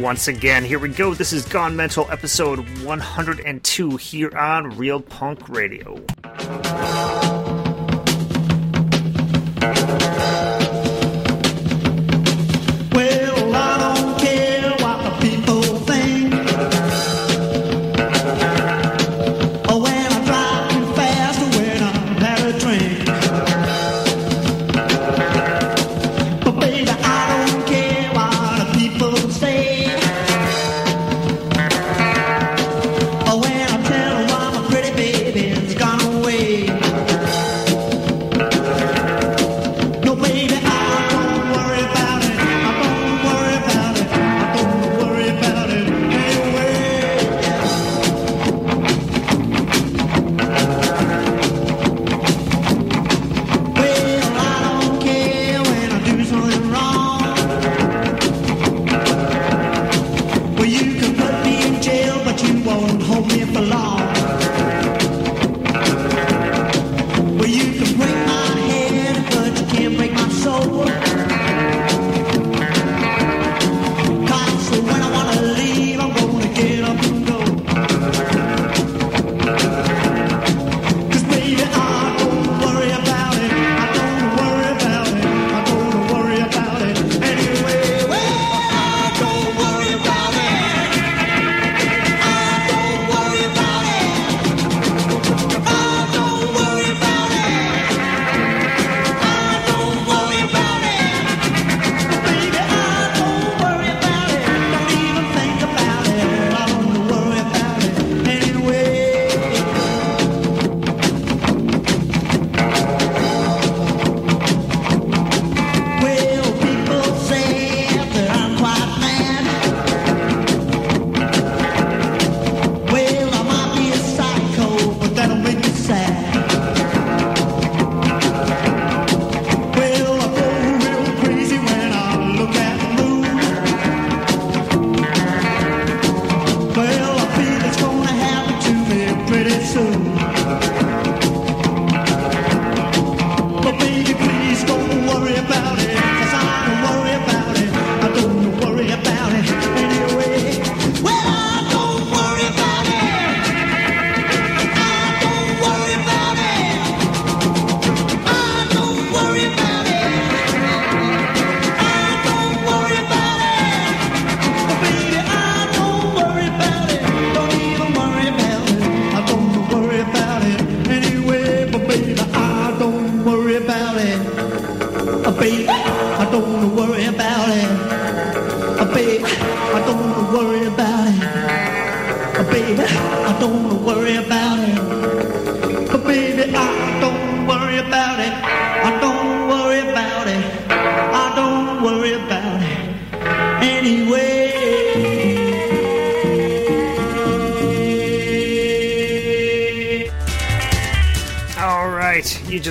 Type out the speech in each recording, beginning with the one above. Once again, here we go. This is Gone Mental, episode 102, here on Real Punk Radio.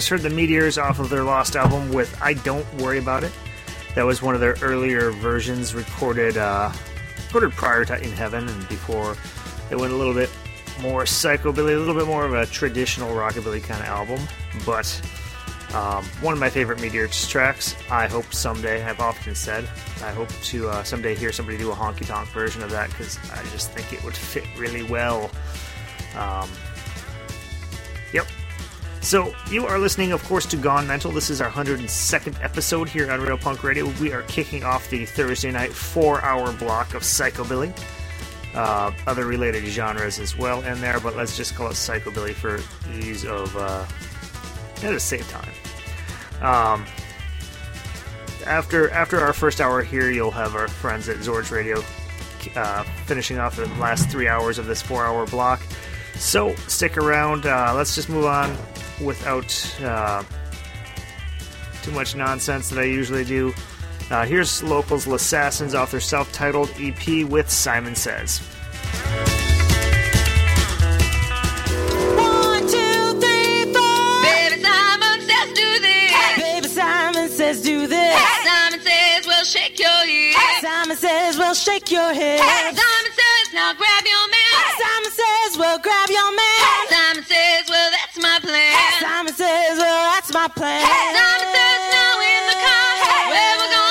Heard the Meteors off of their Lost album with I Don't Worry About It. That was one of their earlier versions recorded prior to In Heaven, and before it went a little bit more psychobilly, a little bit more of a traditional rockabilly kind of album. But one of my favorite Meteors tracks. I hope someday, I've often said, I hope to someday hear somebody do a honky-tonk version of that, because I just think it would fit really well. So, you are listening, of course, to Gone Mental. This is our 102nd episode here on Real Punk Radio. We are kicking off the Thursday night 4-hour block of psychobilly. Other related genres as well in there, but let's just call it psychobilly for ease of, to save time. After our first hour here, you'll have our friends at Zorge Radio finishing off the last 3 hours of this 4-hour block. So stick around. Let's just move on without too much nonsense that I usually do. Here's Locals' The Assassins off their self-titled EP with Simon Says. 1, 2, 3, 4. Baby Simon says do this. Hey. Baby Simon says do this. Hey. Simon says well shake your head. Hey. Simon says well shake your head. Hey. Simon says now grab your man. Hey. Simon says well grab your man. Hey. Simon says well that's my plan. Hey. Simon says well that's my plan. Hey. Simon says now in the car. Hey. Well, we're gonna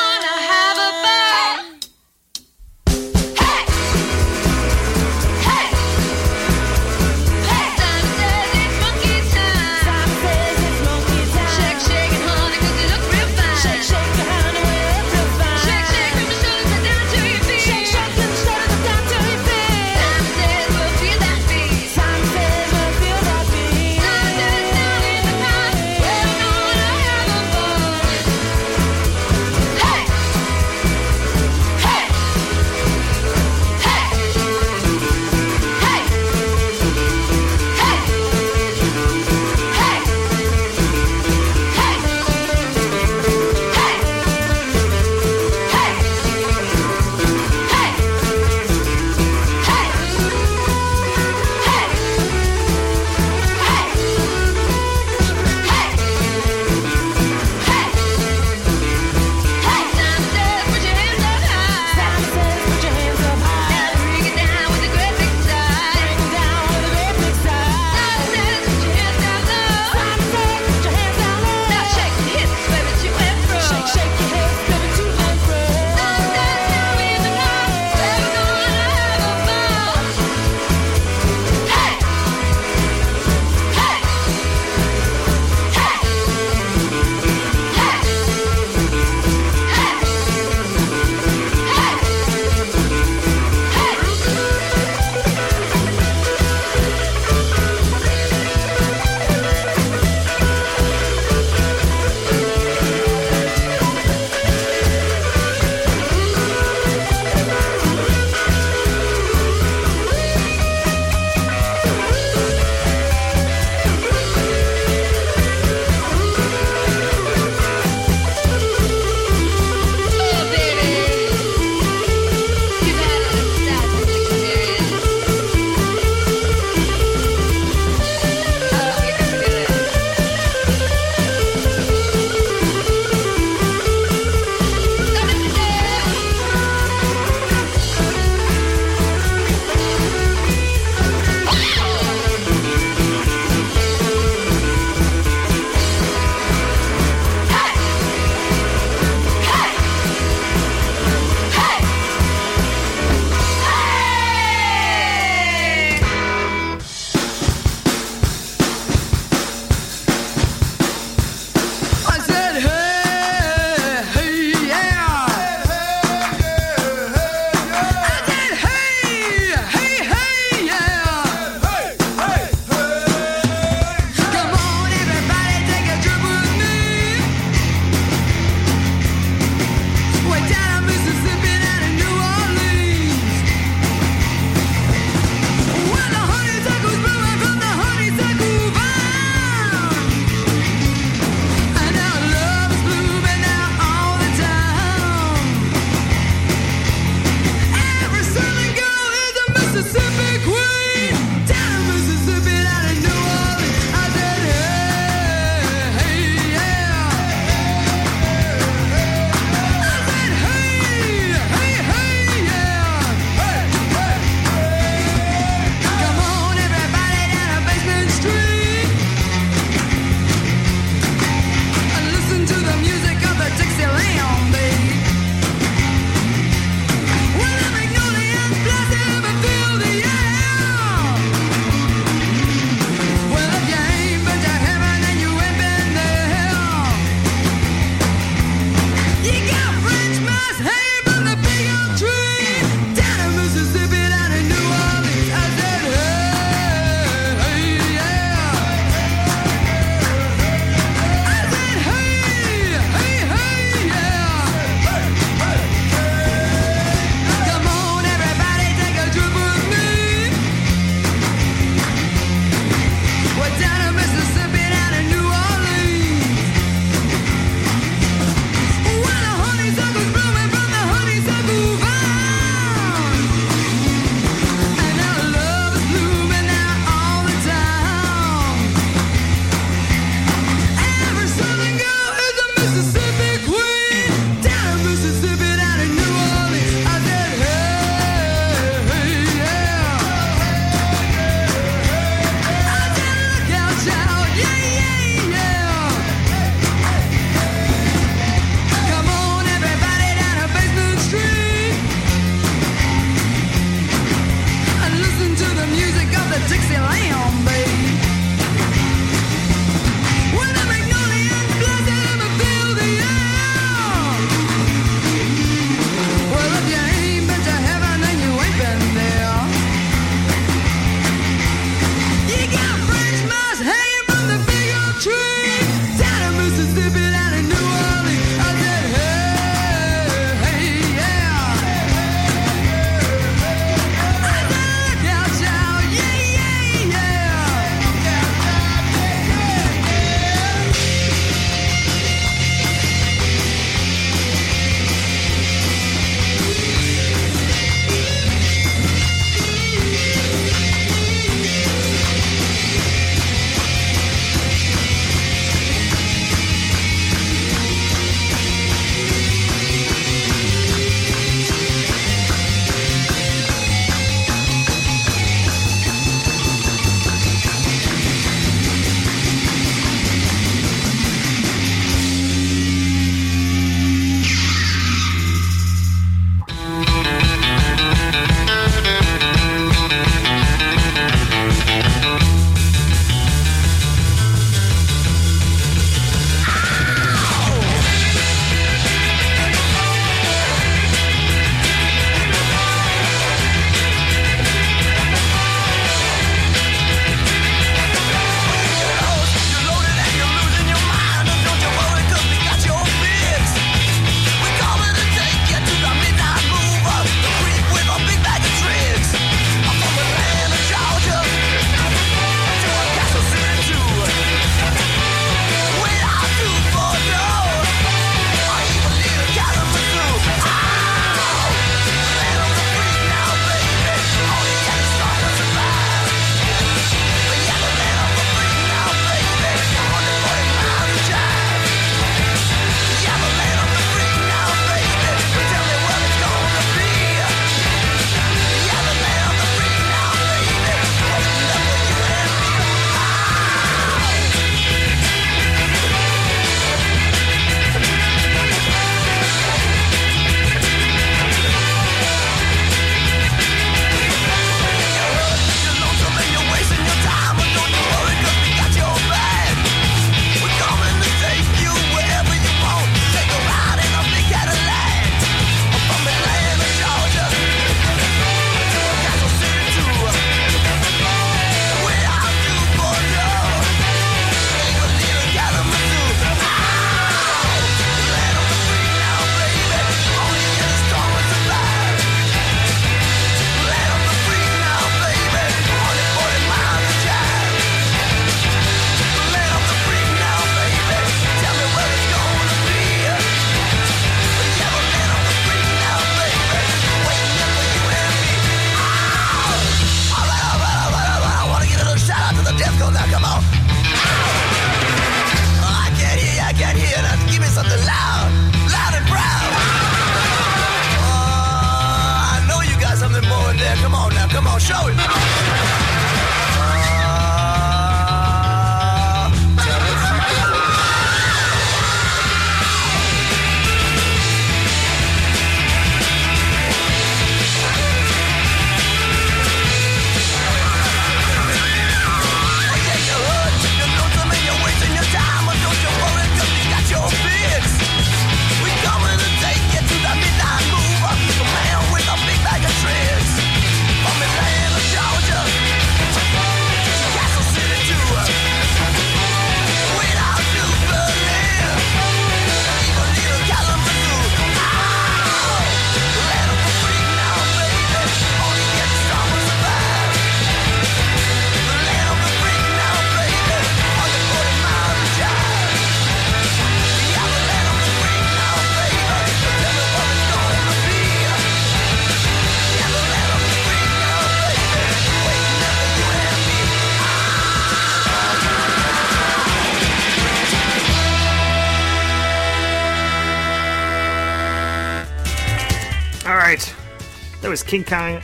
That was King Khan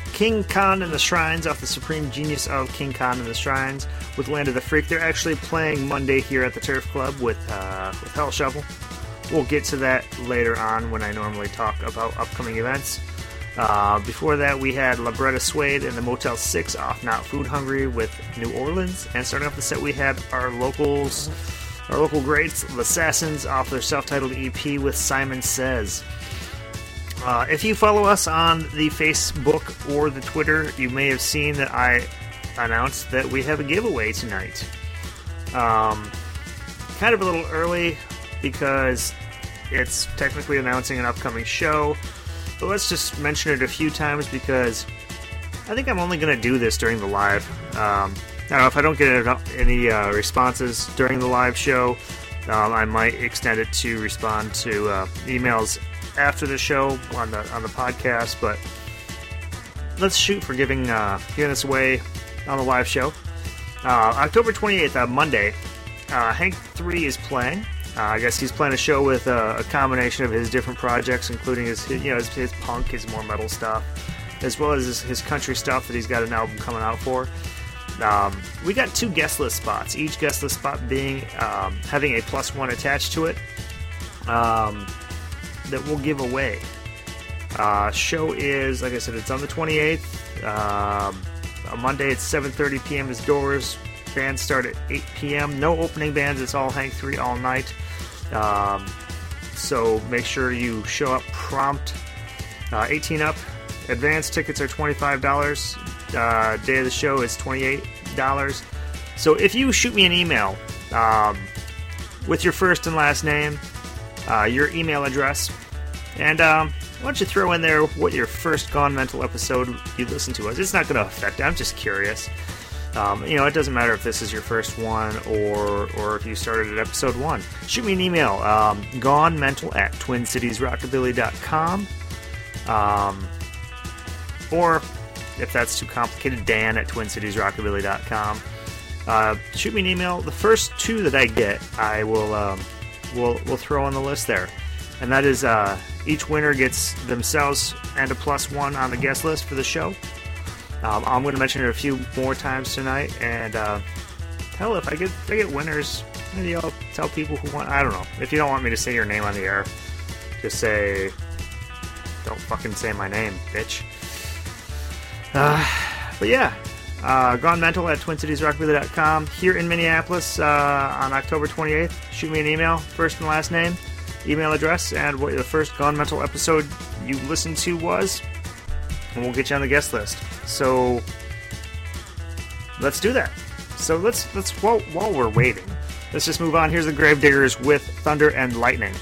and the Shrines off the Supreme Genius of King Khan and the Shrines with Land of the Freak. They're actually playing Monday here at the Turf Club with Hell Shovel. We'll get to that later on when I normally talk about upcoming events. Before that, we had LaBretta Suede and the Motel 6 off Not Food Hungry with New Orleans. And starting off the set, we had our local greats, The Assassins, off their self-titled EP with Simon Says. If you follow us on the Facebook or the Twitter, you may have seen that I announced that we have a giveaway tonight. Kind of a little early because it's technically announcing an upcoming show, but let's just mention it a few times because I think I'm only going to do this during the live. I don't know, if I don't get any responses during the live show, I might extend it to respond to emails after the show on the podcast, but let's shoot for giving this away on the live show. October 28th, on Monday, Hank 3 is playing. I guess he's playing a show with a combination of his different projects, including his punk, his more metal stuff, as well as his country stuff that he's got an album coming out for. We got two guest list spots, each guest list spot being having a +1 attached to it that we'll give away. Show is, like I said, it's on the 28th. On Monday, it's 7:30 p.m. is doors. Bands start at 8 p.m. No opening bands. It's all Hank 3 all night. So make sure you show up prompt. 18 up. Advance tickets are $25. Day of the show is $28. So if you shoot me an email with your first and last name, your email address, and why don't you throw in there what your first Gone Mental episode you listened to was. It's not going to affect it. I'm just curious. It doesn't matter if this is your first one or if you started at episode 1. Shoot me an email, gonemental@TwinCitiesRockabilly.com, or if that's too complicated, dan@TwinCitiesRockabilly.com. Shoot me an email. The first two that I get, I will we'll throw on the list there, and that is each winner gets themselves and a +1 on the guest list for the show. I'm going to mention it a few more times tonight, and hell, if I get winners, maybe I'll tell people who want. I don't know. If you don't want me to say your name on the air, just say, don't fucking say my name, bitch. But yeah, Gone Mental at TwinCitiesRockabilly.com. Here in Minneapolis on October 28th, shoot me an email, first and last name, email address, and what the first Gone Mental episode you listened to was, and we'll get you on the guest list. So let's do that. So let's while we're waiting, let's just move on. Here's the Gravediggers with Thunder and Lightning.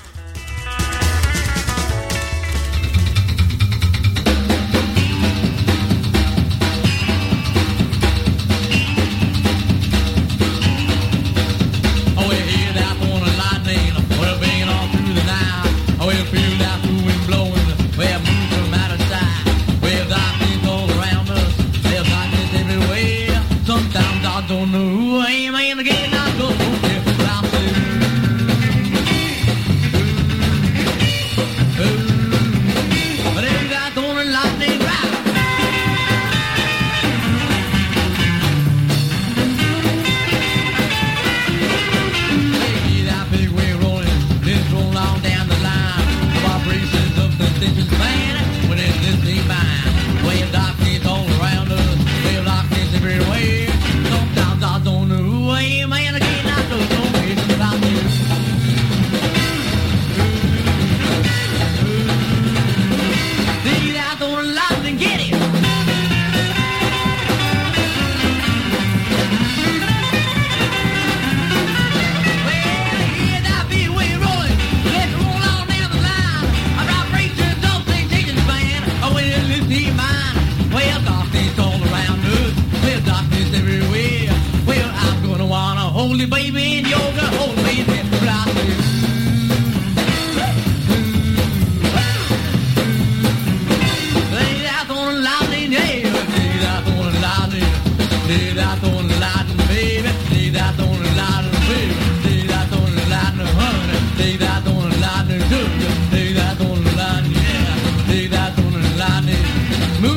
Move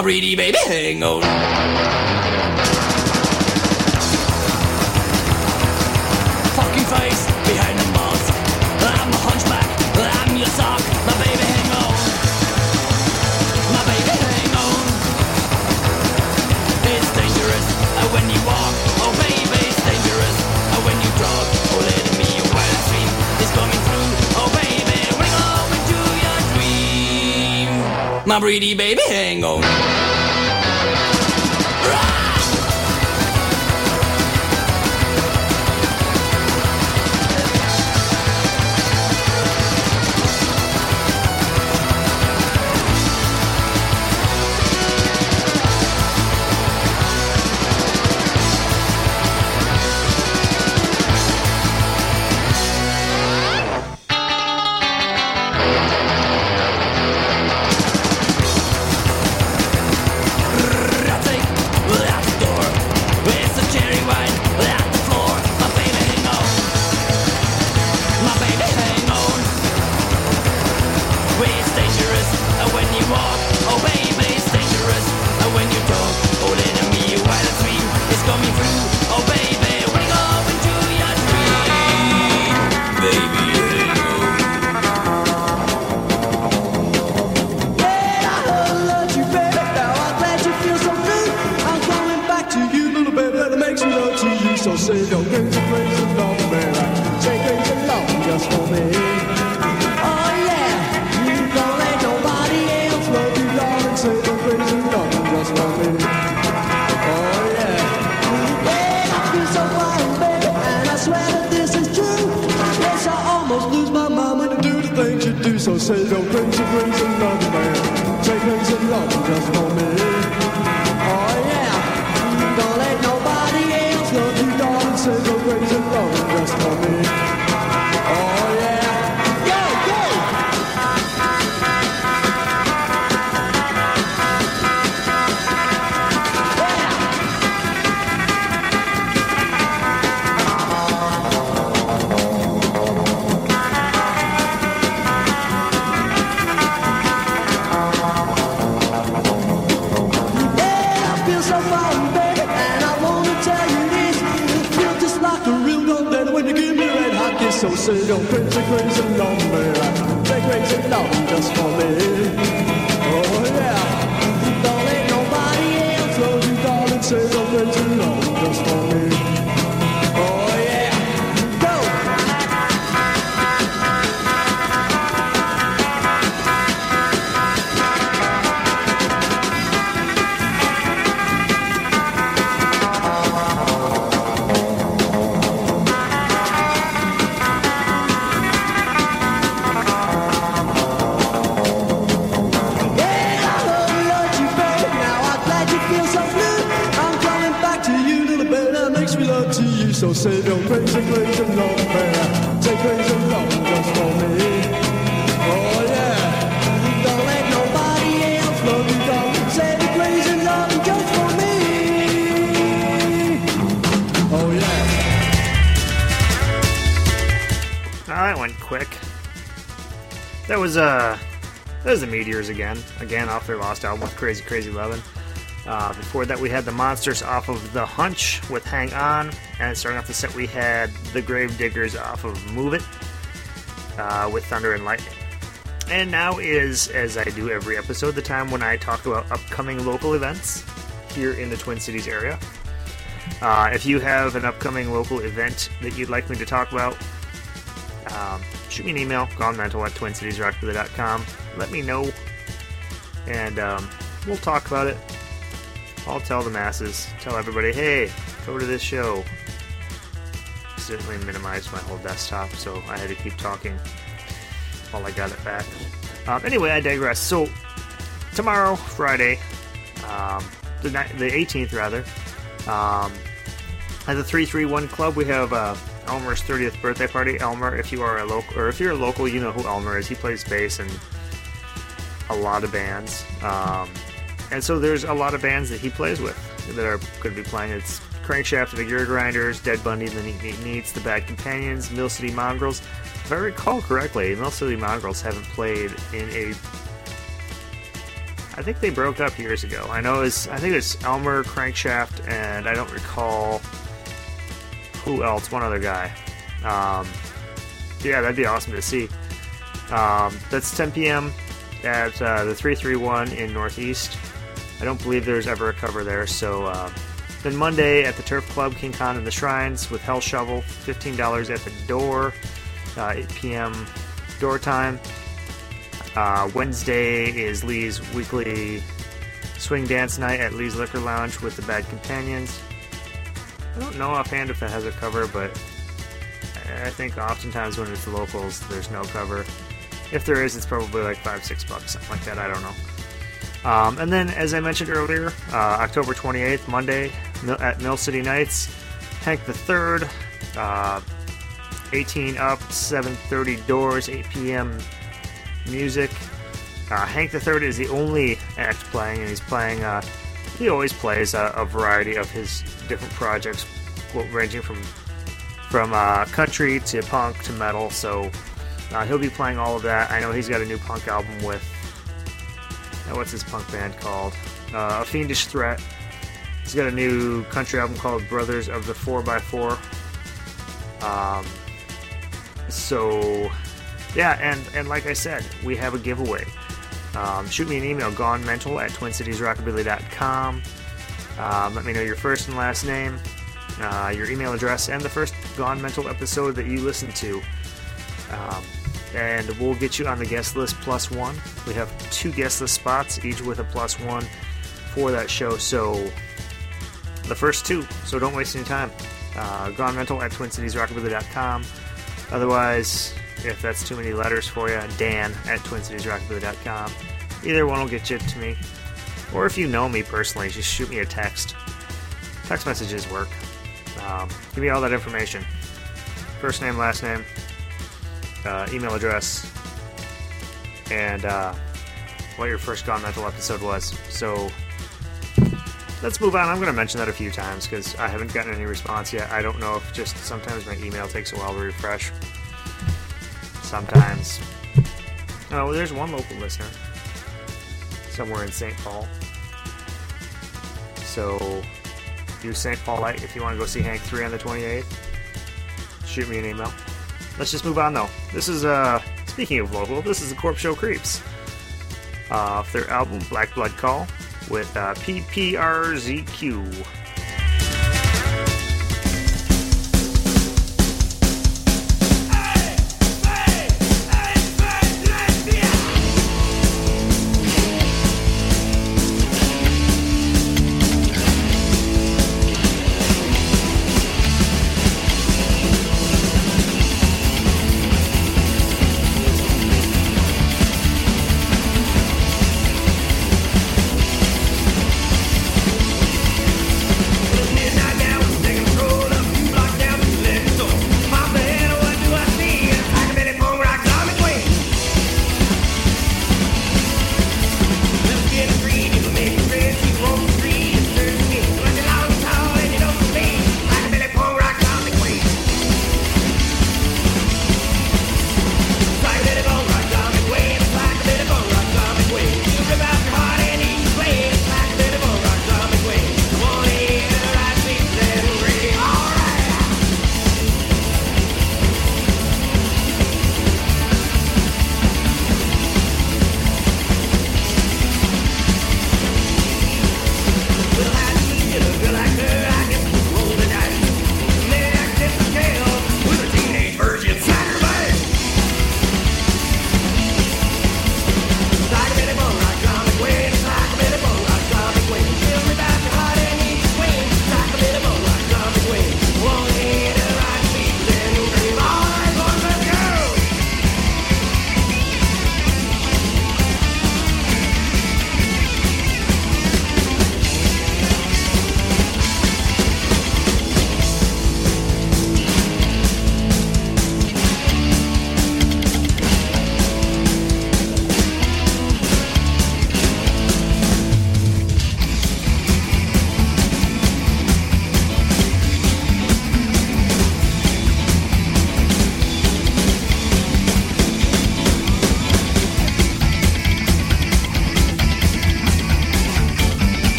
my Brady baby, hang on. My Brady baby, hang on. That was the Meteors again off their last album with Crazy Crazy Lovin'. Before that we had the Monsters off of The Hunch with Hang On, and starting off the set we had the Gravediggers off of Move It with Thunder and Lightning. And now is, as I do every episode, the time when I talk about upcoming local events here in the Twin Cities area. If you have an upcoming local event that you'd like me to talk about, shoot me an email, gonemental@TwinCitiesRockabilly.com. Let me know, and we'll talk about it. I'll tell the masses, tell everybody, hey, go to this show. Certainly minimized my whole desktop, so I had to keep talking while I got it back. Anyway, I digress. So, tomorrow, Friday, the 18th, rather, at the 331 club, we have... Elmer's 30th birthday party. Elmer, if you are a local, or if you're a local, you know who Elmer is. He plays bass in a lot of bands, and so there's a lot of bands that he plays with that are going to be playing. It's Crankshaft, the Gear Grinders, Dead Bundy, the Neat Neats, the Bad Companions, Mill City Mongrels. If I recall correctly, Mill City Mongrels haven't played in a, I I think they broke up years ago. I know it's, I think it's Elmer, Crankshaft, and I don't recall who else, one other guy. Yeah, that'd be awesome to see. That's 10 p.m. at the 331 in Northeast. I don't believe there's ever a cover there, so... Then Monday at the Turf Club, King Khan and the Shrines with Hell Shovel, $15 at the door, 8 p.m. door time. Wednesday is Lee's weekly swing dance night at Lee's Liquor Lounge with the Bad Companions. I don't know offhand if that has a cover, but I think oftentimes when it's the locals, there's no cover. If there is, it's probably like $5-6, something like that, I don't know. And then, as I mentioned earlier, October 28th, Monday, at Mill City Nights, Hank 3, 18 up, 7:30 doors, 8 p.m. music. Hank 3 is the only act playing, and he's playing, he always plays a variety of his different projects, ranging from country to punk to metal, so he'll be playing all of that. I know he's got a new punk album with, what's his punk band called? Fiendish Threat. He's got a new country album called Brothers of the 4x4. So, yeah, and like I said, we have a giveaway. Shoot me an email, gonemental at TwinCitiesRockabilly.com. Let me know your first and last name, your email address, and the first Gone Mental episode that you listened to. And we'll get you on the guest list +1. We have 2 guest list spots, each with a +1 for that show. So the first 2. So don't waste any time. Gone Mental at TwinCitiesRockabilly.com. Otherwise, if that's too many letters for you, Dan at TwinCitiesRockabilly.com. Either one will get you to me. Or if you know me personally, just shoot me a text. Text messages work. Give me all that information. First name, last name. Email address, and what your first Gone Mental episode was. So let's move on. I'm going to mention that a few times because I haven't gotten any response yet. I don't know if just sometimes my email takes a while to refresh. Sometimes. Oh, there's one local listener somewhere in St. Paul. So you St. Paulite, if you want to go see Hank 3 on the 28th, shoot me an email. Let's just move on, though. This is, speaking of local, this is the Corpse Show Creeps. Off their album, Black Blood Call, with PPRZQ.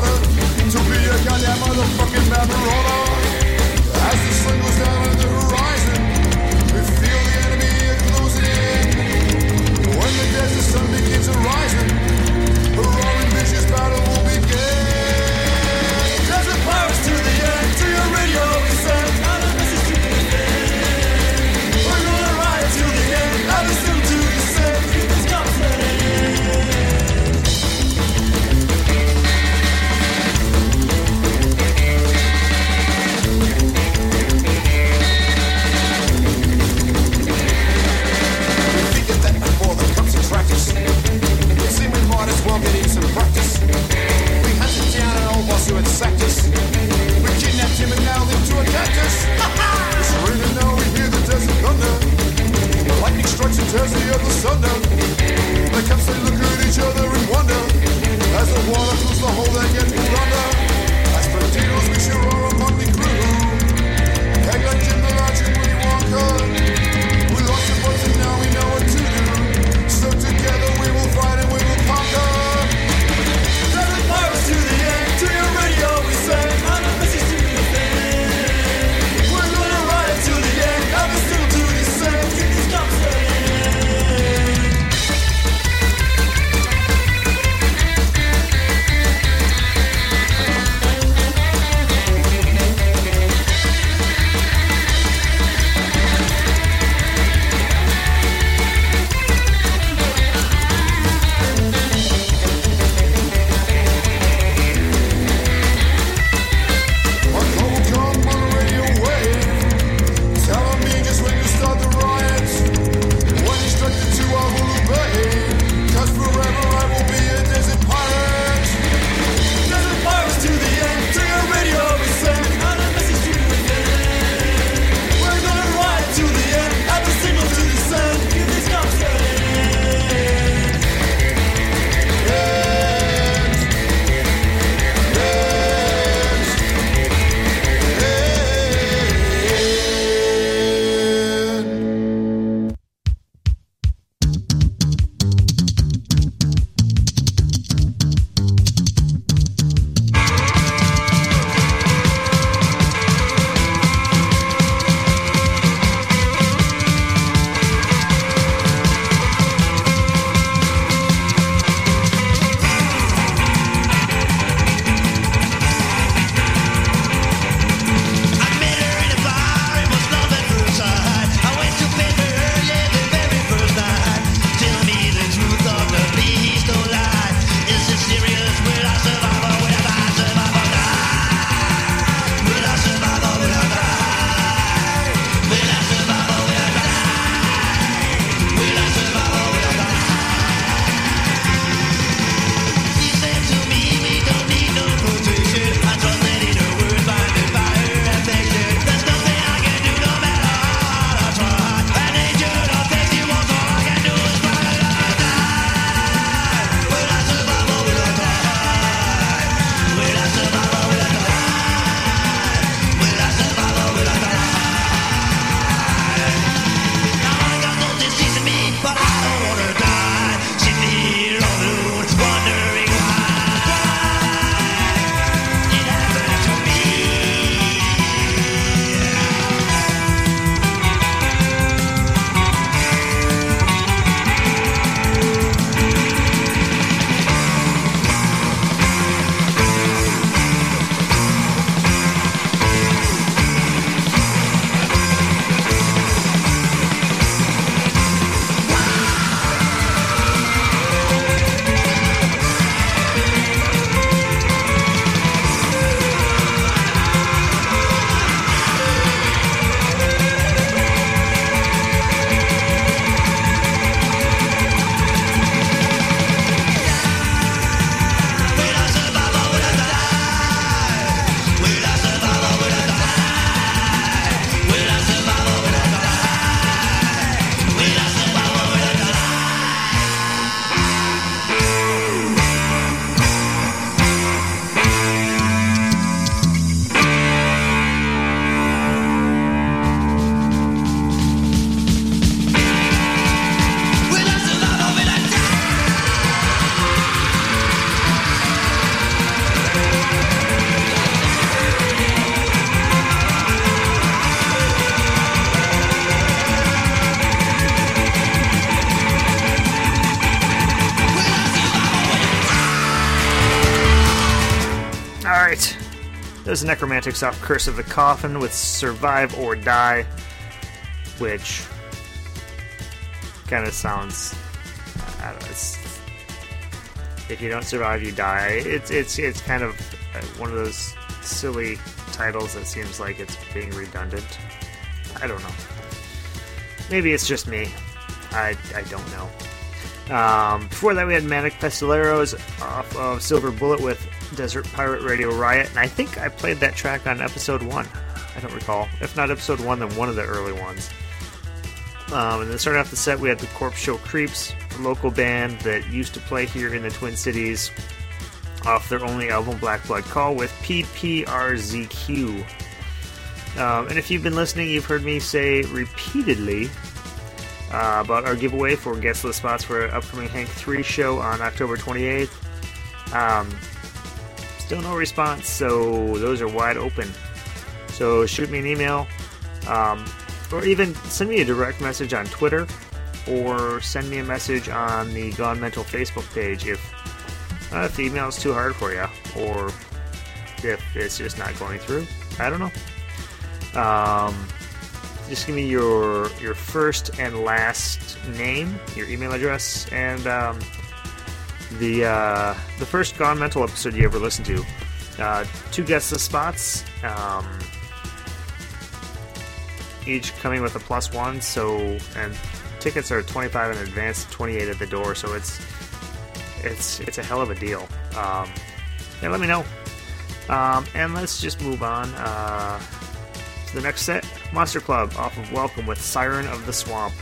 water to be a goddamn motherfucking Mabarona. As the sun goes down on the horizon, we feel the enemy is closing in. When the desert sun begins to rise, a roaring vicious battle will begin. Desert pirates to the end, to your radio sound. We're gonna ride to the end, I just do to the same. Keep us company. Practice. Alright. There's the Necromantics off Curse of the Coffin with Survive or Die, which kind of sounds... I don't know, it's, if you don't survive, you die. It's kind of one of those silly titles that seems like it's being redundant. I don't know. Maybe it's just me. I don't know. Before that, we had Manic Pestileros off of Silver Bullet with Desert Pirate Radio Riot, and I think I played that track on episode 1. I don't recall. If not episode 1, then one of the early ones. And then starting off the set, we had the Corpse Show Creeps, a local band that used to play here in the Twin Cities, off their only album, Black Blood Call, with PPRZQ. And if you've been listening, you've heard me say repeatedly about our giveaway for guest list spots for our upcoming Hank 3 show on October 28th. Still no response, so those are wide open. So shoot me an email. Or even send me a direct message on Twitter, or send me a message on the Gone Mental Facebook page if the email is too hard for you, or if it's just not going through. I don't know. Just give me your first and last name, your email address, and the first Gone Mental episode you ever listened to. 2 guest list spots. Each coming with a +1, and tickets are $25 in advance, $28 at the door, so it's a hell of a deal. Yeah, let me know. And let's just move on to the next set, Monster Club off of Welcome with Siren of the Swamp.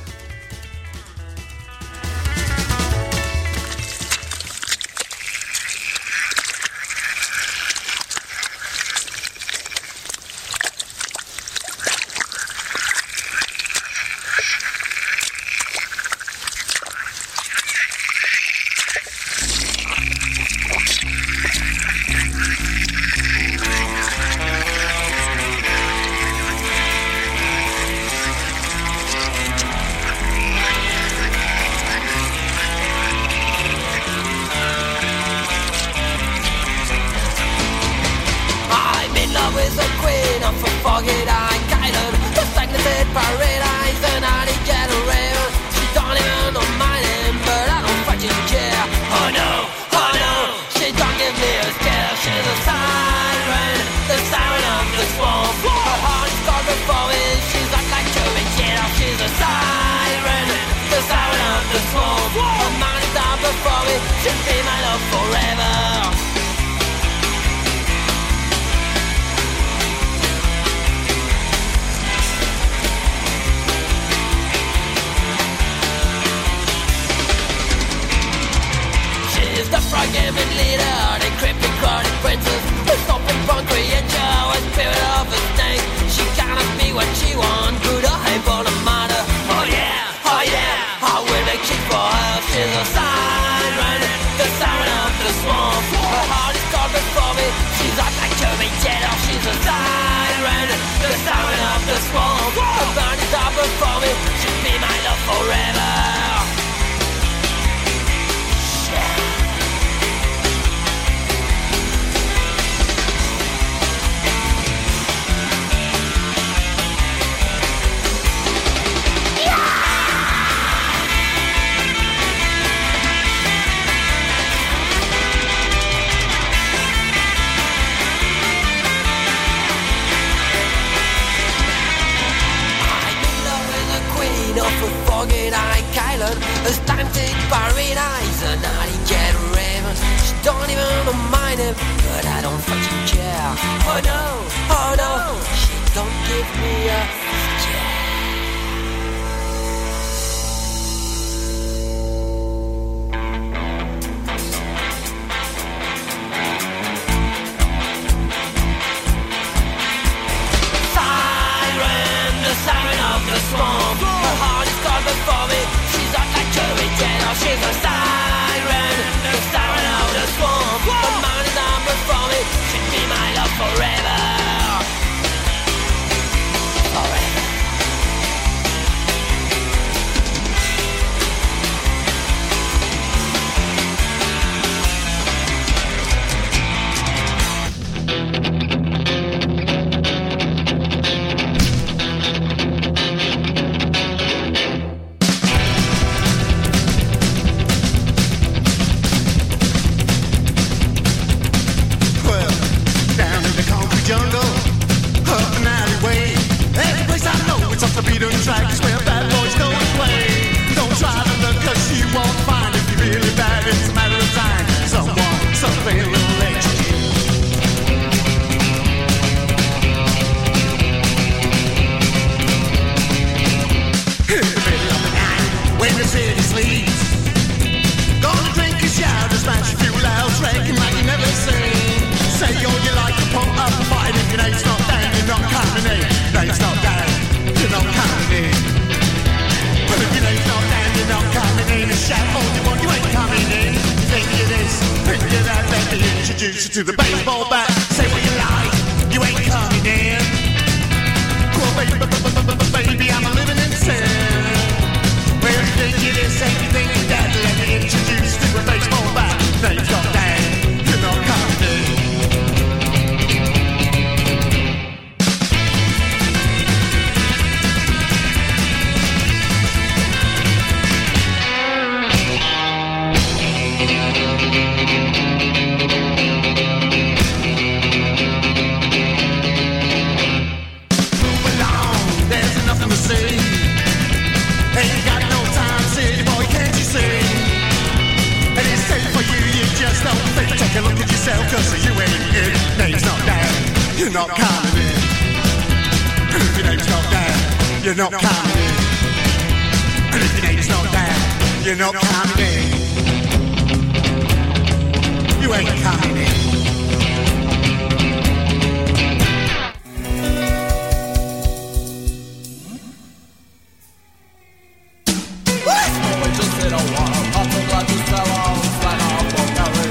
Siren, the siren of the swamp. The mind is on the Would you like to pull up a fight? If your name's not down, you're not coming in. Name's not down, you're not coming in. Well, if your name's not down, you're not coming in. And shout all you want, you ain't coming in. You think it is, think it out, let me introduce you to the baseball bat. Say what you like, you ain't coming in. Well, baby, I'm a living in sin. Well, you think it is, say you think it out, let me introduce you to a baseball bat. Name's not down, you're not coming in. Take a look at yourself, cause you ain't in. Name's not down, you're not coming in. And if your name's not down, you're not coming in. And if your name's not down, you're not coming in. You ain't coming in. What? Oh, I just hit a wall. I'm so glad you fell off. I know I won't carry.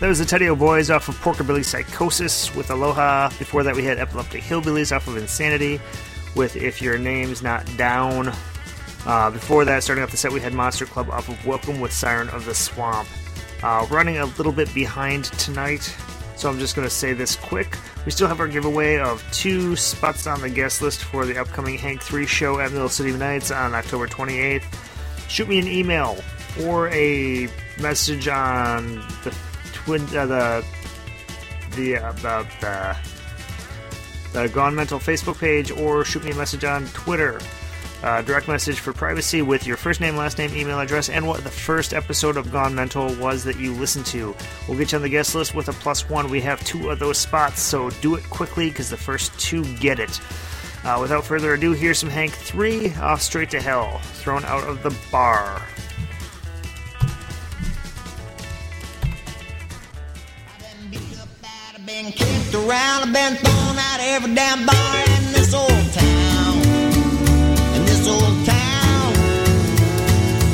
That was the Teddy O' Boys off of Porkabilly Psychosis with Aloha. Before that, we had Epileptic Hillbillies off of Insanity with If Your Name's Not Down. Before that, starting off the set, we had Monster Club off of Welcome with Siren of the Swamp. Running a little bit behind tonight, so I'm just going to say this quick. We still have our giveaway of 2 spots on the guest list for the upcoming Hank 3 show at Mill City Nights on October 28th. Shoot me an email or a message on the Gone Mental Facebook page, or shoot me a message on Twitter. Direct message for privacy with your first name, last name, email address, and what the first episode of Gone Mental was that you listened to. We'll get you on the guest list with a +1. We have 2 of those spots, so do it quickly because the first 2 get it. Without further ado, here's some Hank 3 off Straight to Hell, thrown out of the bar. Been kicked around, I've been thrown out every damn bar in this old town, in this old town.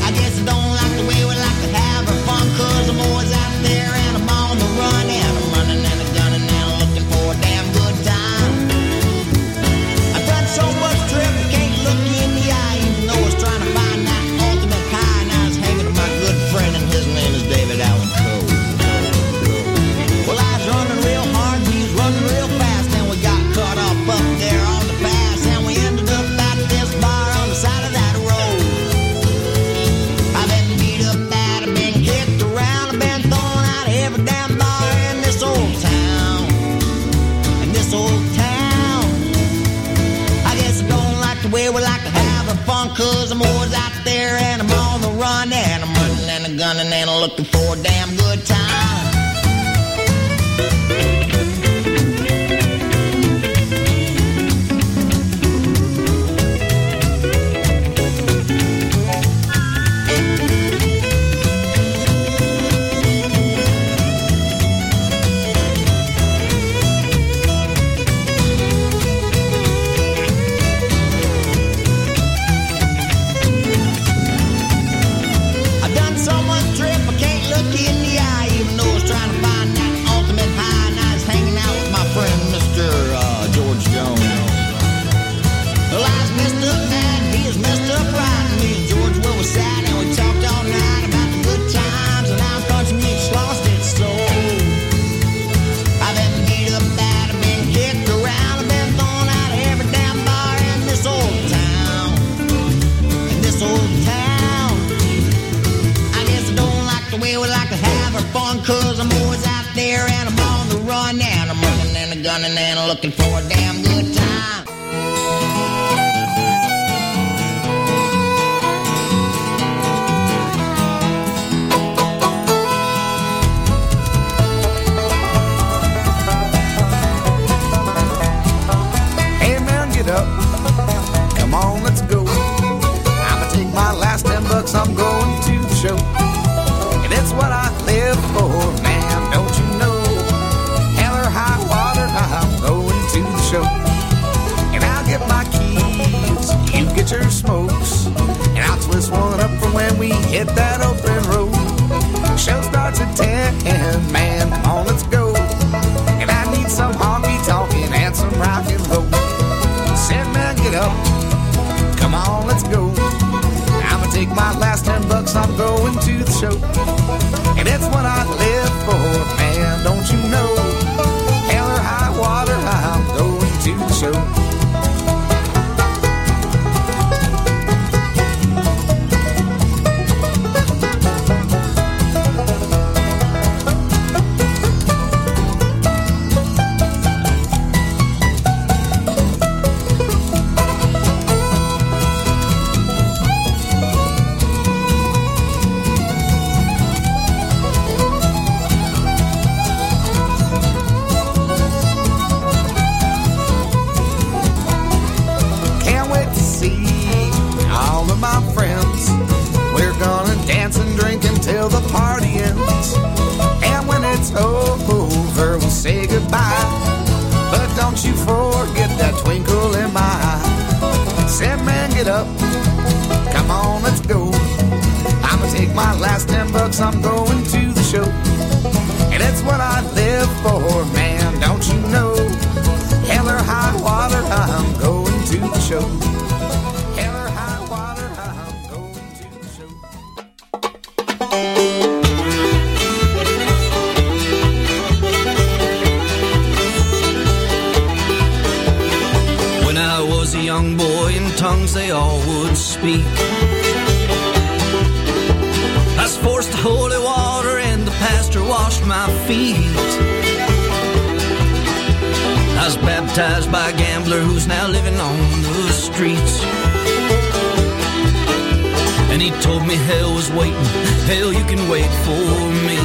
I guess I don't like the way we like to have our fun, cause I'm always out there and I'm on the run, and I'm running and I'm gunning and I'm looking for a damn good time. where we like to have a fun, cause I'm always out there and I'm on the run, and I'm running and I'm gunning and I'm looking for a damn good time. Cause I'm always out there and I'm on the run, and I'm running and I'm gunning and I'm looking for a damn good time. Hey man, get up. Come on, let's go. I'ma take my last $10, I'm going to the show. And it's what I live for, man, don't you know? Hell or high water, I'm going to the show. And I'll get my keys, you get your smokes, and I'll twist one up for when we hit that open road. Show starts at 10, and man, come on, let's go. And I need some honky talking and some rock and roll. Said man, get up, come on, let's go. I'ma take my last $10, I'm going to the show. And it's what I live for, man, don't you know? Hell or high water, I'm going to the show. I'm going to the show, and it's what I live for, man, don't you know? Hell or high water, I'm going to the show. Hell or high water, I'm going to the show. When I was a young boy, in tongues they all would speak. Forced the holy water and the pastor washed my feet. I was baptized by a gambler who's now living on the streets. And he told me hell was waiting, hell you can wait for me.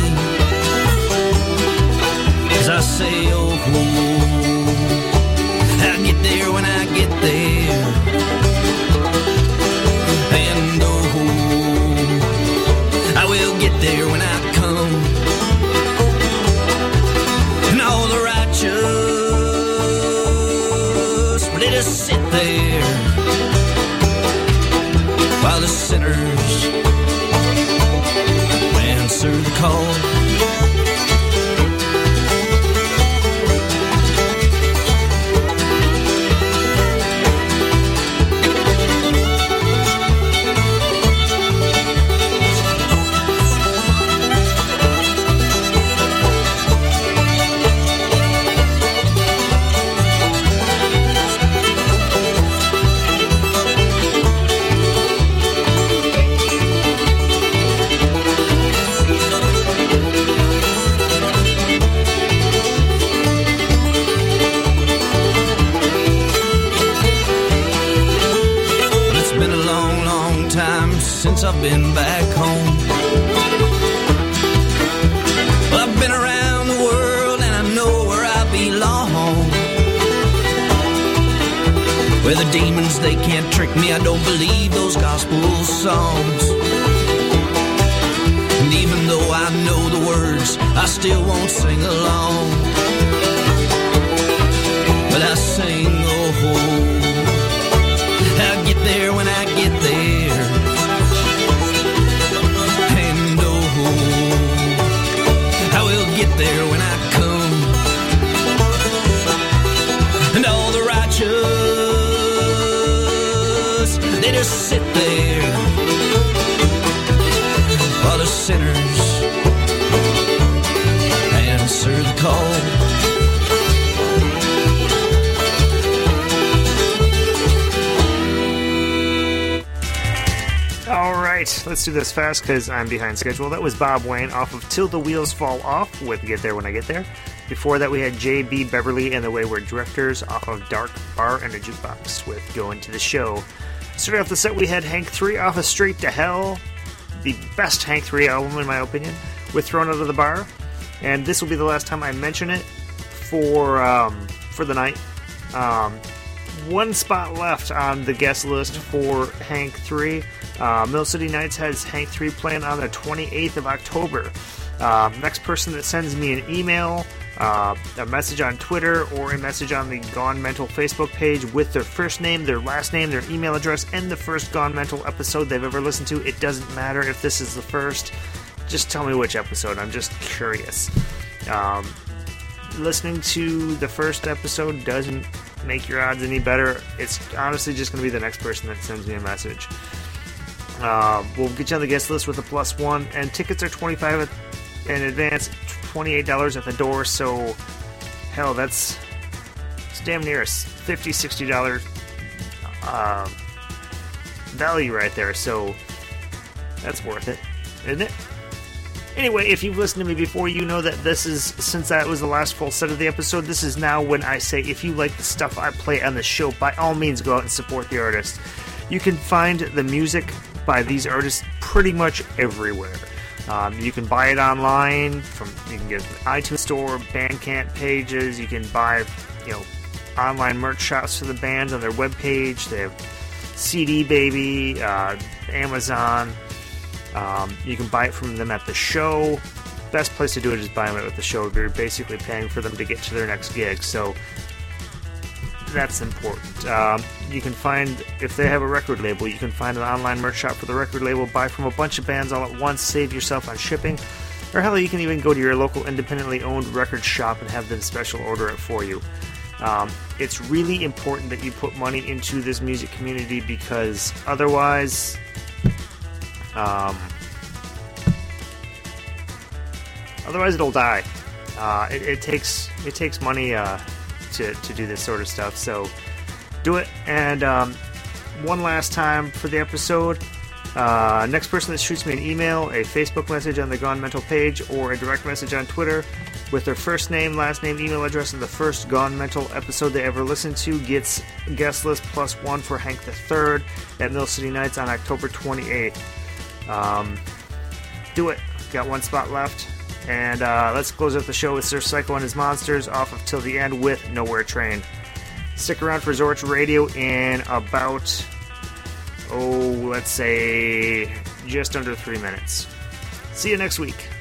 As I say, oh, I'll get there when I get there. And oh, I will get there when I come. And all the righteous, well, they just sit there while the sinners answer the call. since I've been back home. Well, I've been around the world and I know where I belong. Where the demons, they can't trick me. I don't believe those gospel songs. And even though I know the words, I still won't sing along. But I sing, oh, I'll get there when I get there. And oh, I will get there when I come. And all the righteous, they just sit there while the sinners answer the call. All right, let's do this fast because I'm behind schedule. That was Bob Wayne off of Till the Wheels Fall Off with Get There When I Get There. Before that, we had J.B. Beverly and the Wayward Drifters off of Dark Bar and a Jukebox with Going to the Show. Starting off the set, we had Hank 3 off of Straight to Hell, the best Hank 3 album in my opinion, with Thrown Out of the Bar. And this will be the last time I mention it for the night. One spot left on the guest list for Hank 3. Mill City Nights has Hank 3 playing on the 28th of October. Next person that sends me an email, a message on Twitter or a message on the Gone Mental Facebook page with their first name, their last name, their email address, and the first Gone Mental episode they've ever listened to. It doesn't matter if this is the first. Just tell me which episode. I'm just curious. Listening to the first episode doesn't make your odds any better. It's honestly just going to be the next person that sends me a message. We'll get you on the guest list with a +1, and tickets are $25 in advance, $28 at the door, so hell, that's damn near a $50-$60 value right there, so that's worth it, isn't it? Anyway, if you've listened to me before, you know that this is, since that was the last full set of the episode, this is now when I say, if you like the stuff I play on the show, by all means go out and support the artist. You can find the music by these artists pretty much everywhere. You can buy it online. You can get it from the iTunes store, Bandcamp pages. You can buy, online merch shops for the bands on their webpage. They have CD Baby, Amazon. You can buy it from them at the show. Best place to do it is buy them at the show. You're basically paying for them to get to their next gig, so that's important. You can find, if they have a record label, you can find an online merch shop for the record label, buy from a bunch of bands all at once, save yourself on shipping, or hell, you can even go to your local independently owned record shop and have them special order it for you. It's really important that you put money into this music community, because otherwise it'll die. It takes money to do this sort of stuff, so do it. And one last time for the episode, next person that shoots me an email, a Facebook message on the Gone Mental page, or a direct message on Twitter with their first name, last name, email address, and the first Gone Mental episode they ever listened to gets guest list +1 for Hank the 3rd at Mill City Nights on October 28th. Do it. Got one spot left. And let's close out the show with Sir Psycho and his Monsters off of Till the End with Nowhere Train. Stick around for Zorge Radio in about, let's say just under 3 minutes. See you next week.